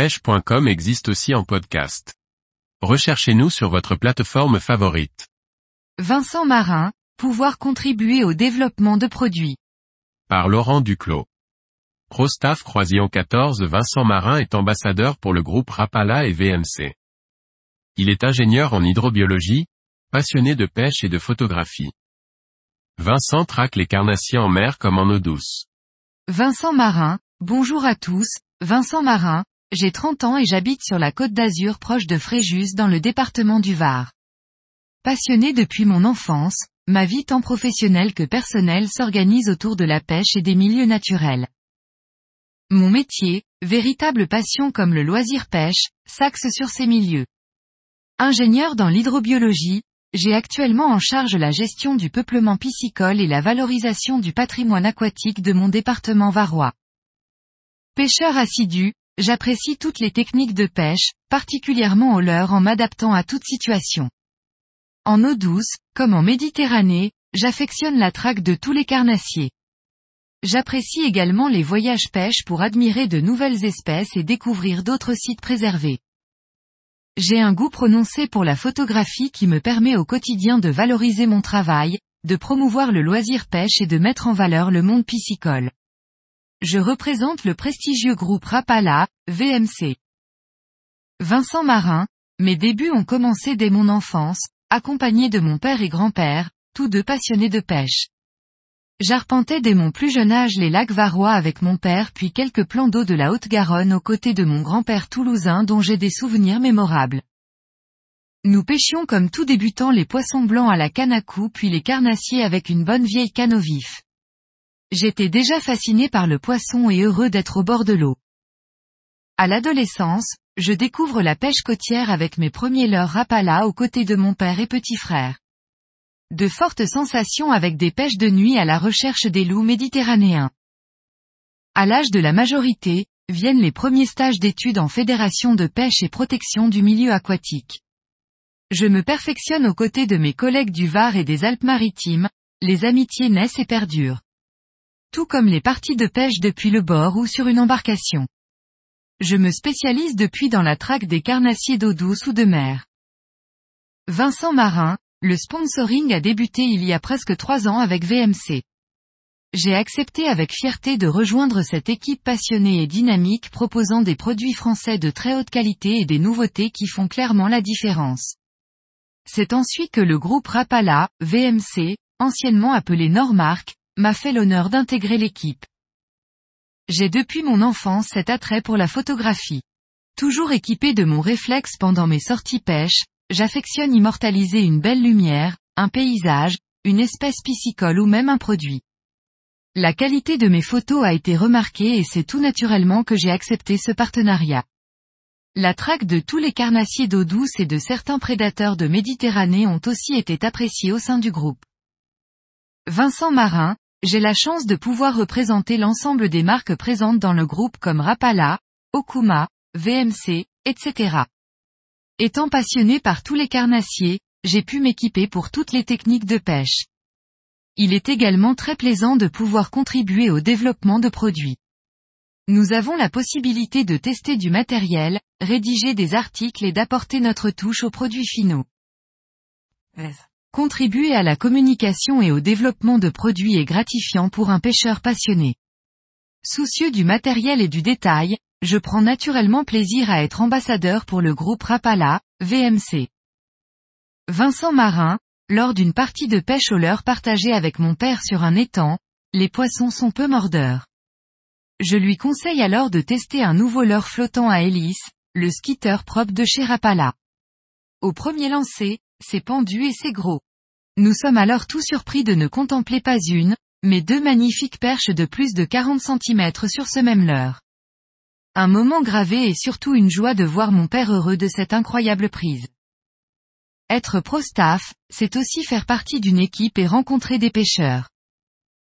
Pêche.com existe aussi en podcast. Recherchez-nous sur votre plateforme favorite. Vincent Marin, pouvoir contribuer au développement de produits. Par Laurent Duclos. Pro-Staff Croisillon 14. Vincent Marin est ambassadeur pour le groupe Rapala et VMC. Il est ingénieur en hydrobiologie, passionné de pêche et de photographie. Vincent traque les carnassiers en mer comme en eau douce. Vincent Marin, bonjour à tous, Vincent Marin, j'ai 30 ans et j'habite sur la Côte d'Azur proche de Fréjus dans le département du Var. Passionné depuis mon enfance, ma vie tant professionnelle que personnelle s'organise autour de la pêche et des milieux naturels. Mon métier, véritable passion comme le loisir pêche, s'axe sur ces milieux. Ingénieur dans l'hydrobiologie, j'ai actuellement en charge la gestion du peuplement piscicole et la valorisation du patrimoine aquatique de mon département varois. Pêcheur assidu, j'apprécie toutes les techniques de pêche, particulièrement au leurre en m'adaptant à toute situation. En eau douce, comme en Méditerranée, j'affectionne la traque de tous les carnassiers. J'apprécie également les voyages pêche pour admirer de nouvelles espèces et découvrir d'autres sites préservés. J'ai un goût prononcé pour la photographie qui me permet au quotidien de valoriser mon travail, de promouvoir le loisir pêche et de mettre en valeur le monde piscicole. Je représente le prestigieux groupe Rapala, VMC. Vincent Marin, mes débuts ont commencé dès mon enfance, accompagné de mon père et grand-père, tous deux passionnés de pêche. J'arpentais dès mon plus jeune âge les lacs varois avec mon père puis quelques plans d'eau de la Haute-Garonne aux côtés de mon grand-père toulousain dont j'ai des souvenirs mémorables. Nous pêchions comme tout débutant les poissons blancs à la canne à coups puis les carnassiers avec une bonne vieille canne au vif. J'étais déjà fasciné par le poisson et heureux d'être au bord de l'eau. À l'adolescence, je découvre la pêche côtière avec mes premiers leurres Rapala aux côtés de mon père et petit frère. De fortes sensations avec des pêches de nuit à la recherche des loups méditerranéens. À l'âge de la majorité, viennent les premiers stages d'études en fédération de pêche et protection du milieu aquatique. Je me perfectionne aux côtés de mes collègues du Var et des Alpes-Maritimes, les amitiés naissent et perdurent. Tout comme les parties de pêche depuis le bord ou sur une embarcation. Je me spécialise depuis dans la traque des carnassiers d'eau douce ou de mer. Vincent Marin, le sponsoring a débuté il y a presque 3 ans avec VMC. J'ai accepté avec fierté de rejoindre cette équipe passionnée et dynamique proposant des produits français de très haute qualité et des nouveautés qui font clairement la différence. C'est ensuite que le groupe Rapala, VMC, anciennement appelé Normark, m'a fait l'honneur d'intégrer l'équipe. J'ai depuis mon enfance cet attrait pour la photographie. Toujours équipé de mon réflexe pendant mes sorties pêche, j'affectionne immortaliser une belle lumière, un paysage, une espèce piscicole ou même un produit. La qualité de mes photos a été remarquée et c'est tout naturellement que j'ai accepté ce partenariat. La traque de tous les carnassiers d'eau douce et de certains prédateurs de Méditerranée ont aussi été appréciés au sein du groupe. Vincent Marin, j'ai la chance de pouvoir représenter l'ensemble des marques présentes dans le groupe comme Rapala, Okuma, VMC, etc. Étant passionné par tous les carnassiers, j'ai pu m'équiper pour toutes les techniques de pêche. Il est également très plaisant de pouvoir contribuer au développement de produits. Nous avons la possibilité de tester du matériel, rédiger des articles et d'apporter notre touche aux produits finaux. Contribuer à la communication et au développement de produits est gratifiant pour un pêcheur passionné. Soucieux du matériel et du détail, je prends naturellement plaisir à être ambassadeur pour le groupe Rapala, VMC. Vincent Marin, lors d'une partie de pêche au leurre partagée avec mon père sur un étang, les poissons sont peu mordeurs. Je lui conseille alors de tester un nouveau leurre flottant à hélice, le skitter propre de chez Rapala. Au premier lancer, c'est pendu et c'est gros. Nous sommes alors tout surpris de ne contempler pas une, mais 2 magnifiques perches de plus de 40 cm sur ce même leurre. Un moment gravé et surtout une joie de voir mon père heureux de cette incroyable prise. Être pro-staff, c'est aussi faire partie d'une équipe et rencontrer des pêcheurs.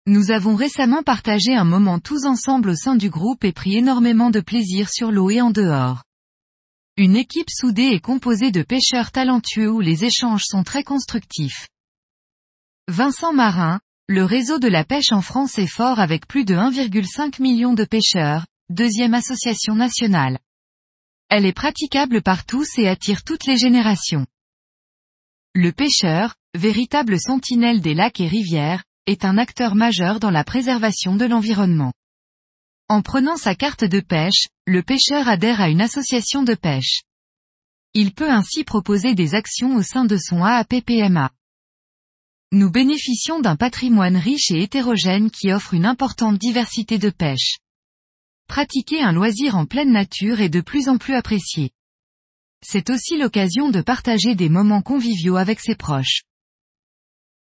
Nous avons récemment partagé un moment tous ensemble au sein du groupe et pris énormément de plaisir sur l'eau et en dehors. Une équipe soudée est composée de pêcheurs talentueux où les échanges sont très constructifs. Vincent Marin, le réseau de la pêche en France est fort avec plus de 1,5 million de pêcheurs, 2e association nationale. Elle est praticable par tous et attire toutes les générations. Le pêcheur, véritable sentinelle des lacs et rivières, est un acteur majeur dans la préservation de l'environnement. En prenant sa carte de pêche, le pêcheur adhère à une association de pêche. Il peut ainsi proposer des actions au sein de son AAPPMA. Nous bénéficions d'un patrimoine riche et hétérogène qui offre une importante diversité de pêche. Pratiquer un loisir en pleine nature est de plus en plus apprécié. C'est aussi l'occasion de partager des moments conviviaux avec ses proches.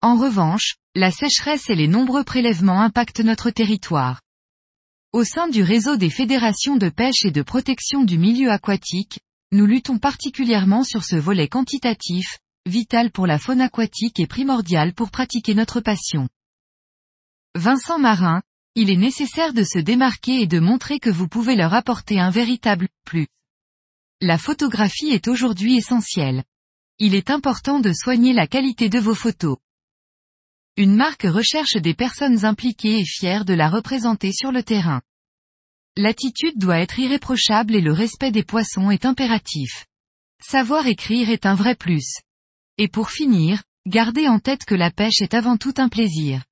En revanche, la sécheresse et les nombreux prélèvements impactent notre territoire. Au sein du réseau des fédérations de pêche et de protection du milieu aquatique, nous luttons particulièrement sur ce volet quantitatif, vital pour la faune aquatique et primordial pour pratiquer notre passion. Vincent Marin, il est nécessaire de se démarquer et de montrer que vous pouvez leur apporter un véritable plus. La photographie est aujourd'hui essentielle. Il est important de soigner la qualité de vos photos. Une marque recherche des personnes impliquées et fières de la représenter sur le terrain. L'attitude doit être irréprochable et le respect des poissons est impératif. Savoir écrire est un vrai plus. Et pour finir, gardez en tête que la pêche est avant tout un plaisir.